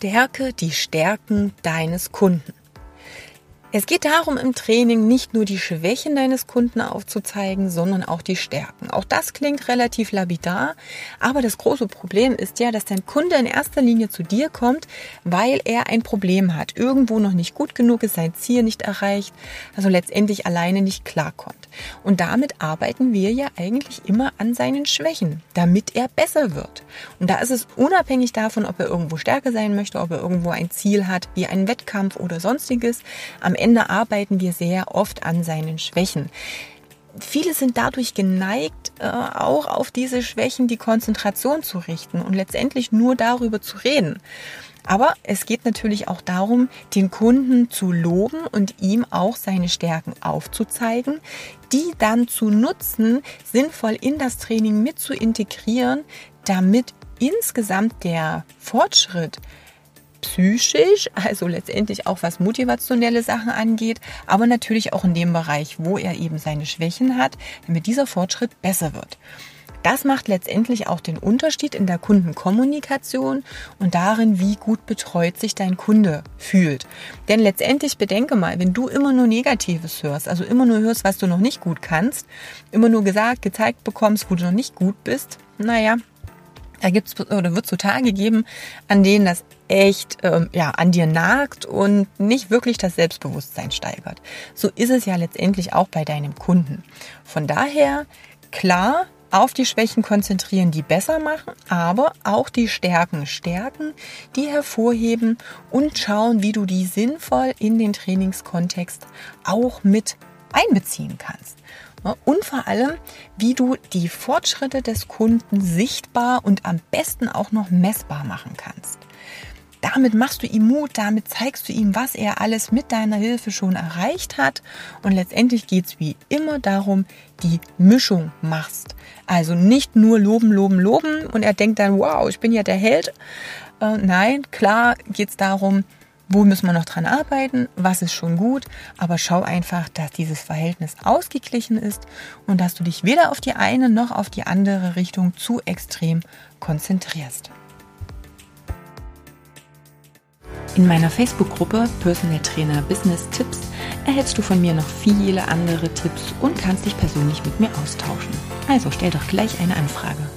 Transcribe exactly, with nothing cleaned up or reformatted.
Stärke die Stärken deines Kunden. Es geht darum, im Training nicht nur die Schwächen deines Kunden aufzuzeigen, sondern auch die Stärken. Auch das klingt relativ lapidar, aber das große Problem ist ja, dass dein Kunde in erster Linie zu dir kommt, weil er ein Problem hat, irgendwo noch nicht gut genug ist, sein Ziel nicht erreicht, also letztendlich alleine nicht klarkommt. Und damit arbeiten wir ja eigentlich immer an seinen Schwächen, damit er besser wird. Und da ist es unabhängig davon, ob er irgendwo stärker sein möchte, ob er irgendwo ein Ziel hat, wie einen Wettkampf oder sonstiges. Am Ende arbeiten wir sehr oft an seinen Schwächen. Viele sind dadurch geneigt, äh, auch auf diese Schwächen die Konzentration zu richten und letztendlich nur darüber zu reden. Aber es geht natürlich auch darum, den Kunden zu loben und ihm auch seine Stärken aufzuzeigen, die dann zu nutzen, sinnvoll in das Training mit zu integrieren, damit insgesamt der Fortschritt psychisch, also letztendlich auch was motivationelle Sachen angeht, aber natürlich auch in dem Bereich, wo er eben seine Schwächen hat, damit dieser Fortschritt besser wird. Das macht letztendlich auch den Unterschied in der Kundenkommunikation und darin, wie gut betreut sich dein Kunde fühlt. Denn letztendlich bedenke mal, wenn du immer nur Negatives hörst, also immer nur hörst, was du noch nicht gut kannst, immer nur gesagt, gezeigt bekommst, wo du noch nicht gut bist, naja, da gibt's oder wird so Tage geben, an denen das echt ähm, ja an dir nagt und nicht wirklich das Selbstbewusstsein steigert. So ist es ja letztendlich auch bei deinem Kunden. Von daher klar auf die Schwächen konzentrieren, die besser machen, aber auch die Stärken stärken, die hervorheben und schauen, wie du die sinnvoll in den Trainingskontext auch mit einbeziehen kannst. Und vor allem, wie du die Fortschritte des Kunden sichtbar und am besten auch noch messbar machen kannst. Damit machst du ihm Mut, damit zeigst du ihm, was er alles mit deiner Hilfe schon erreicht hat. Und letztendlich geht es wie immer darum, die Mischung machst. Also nicht nur loben, loben, loben und er denkt dann, wow, ich bin ja der Held. Äh, nein, klar geht es darum, wo müssen wir noch dran arbeiten? Was ist schon gut? Aber schau einfach, dass dieses Verhältnis ausgeglichen ist und dass du dich weder auf die eine noch auf die andere Richtung zu extrem konzentrierst. In meiner Facebook-Gruppe Personal Trainer Business Tipps erhältst du von mir noch viele andere Tipps und kannst dich persönlich mit mir austauschen. Also stell doch gleich eine Anfrage.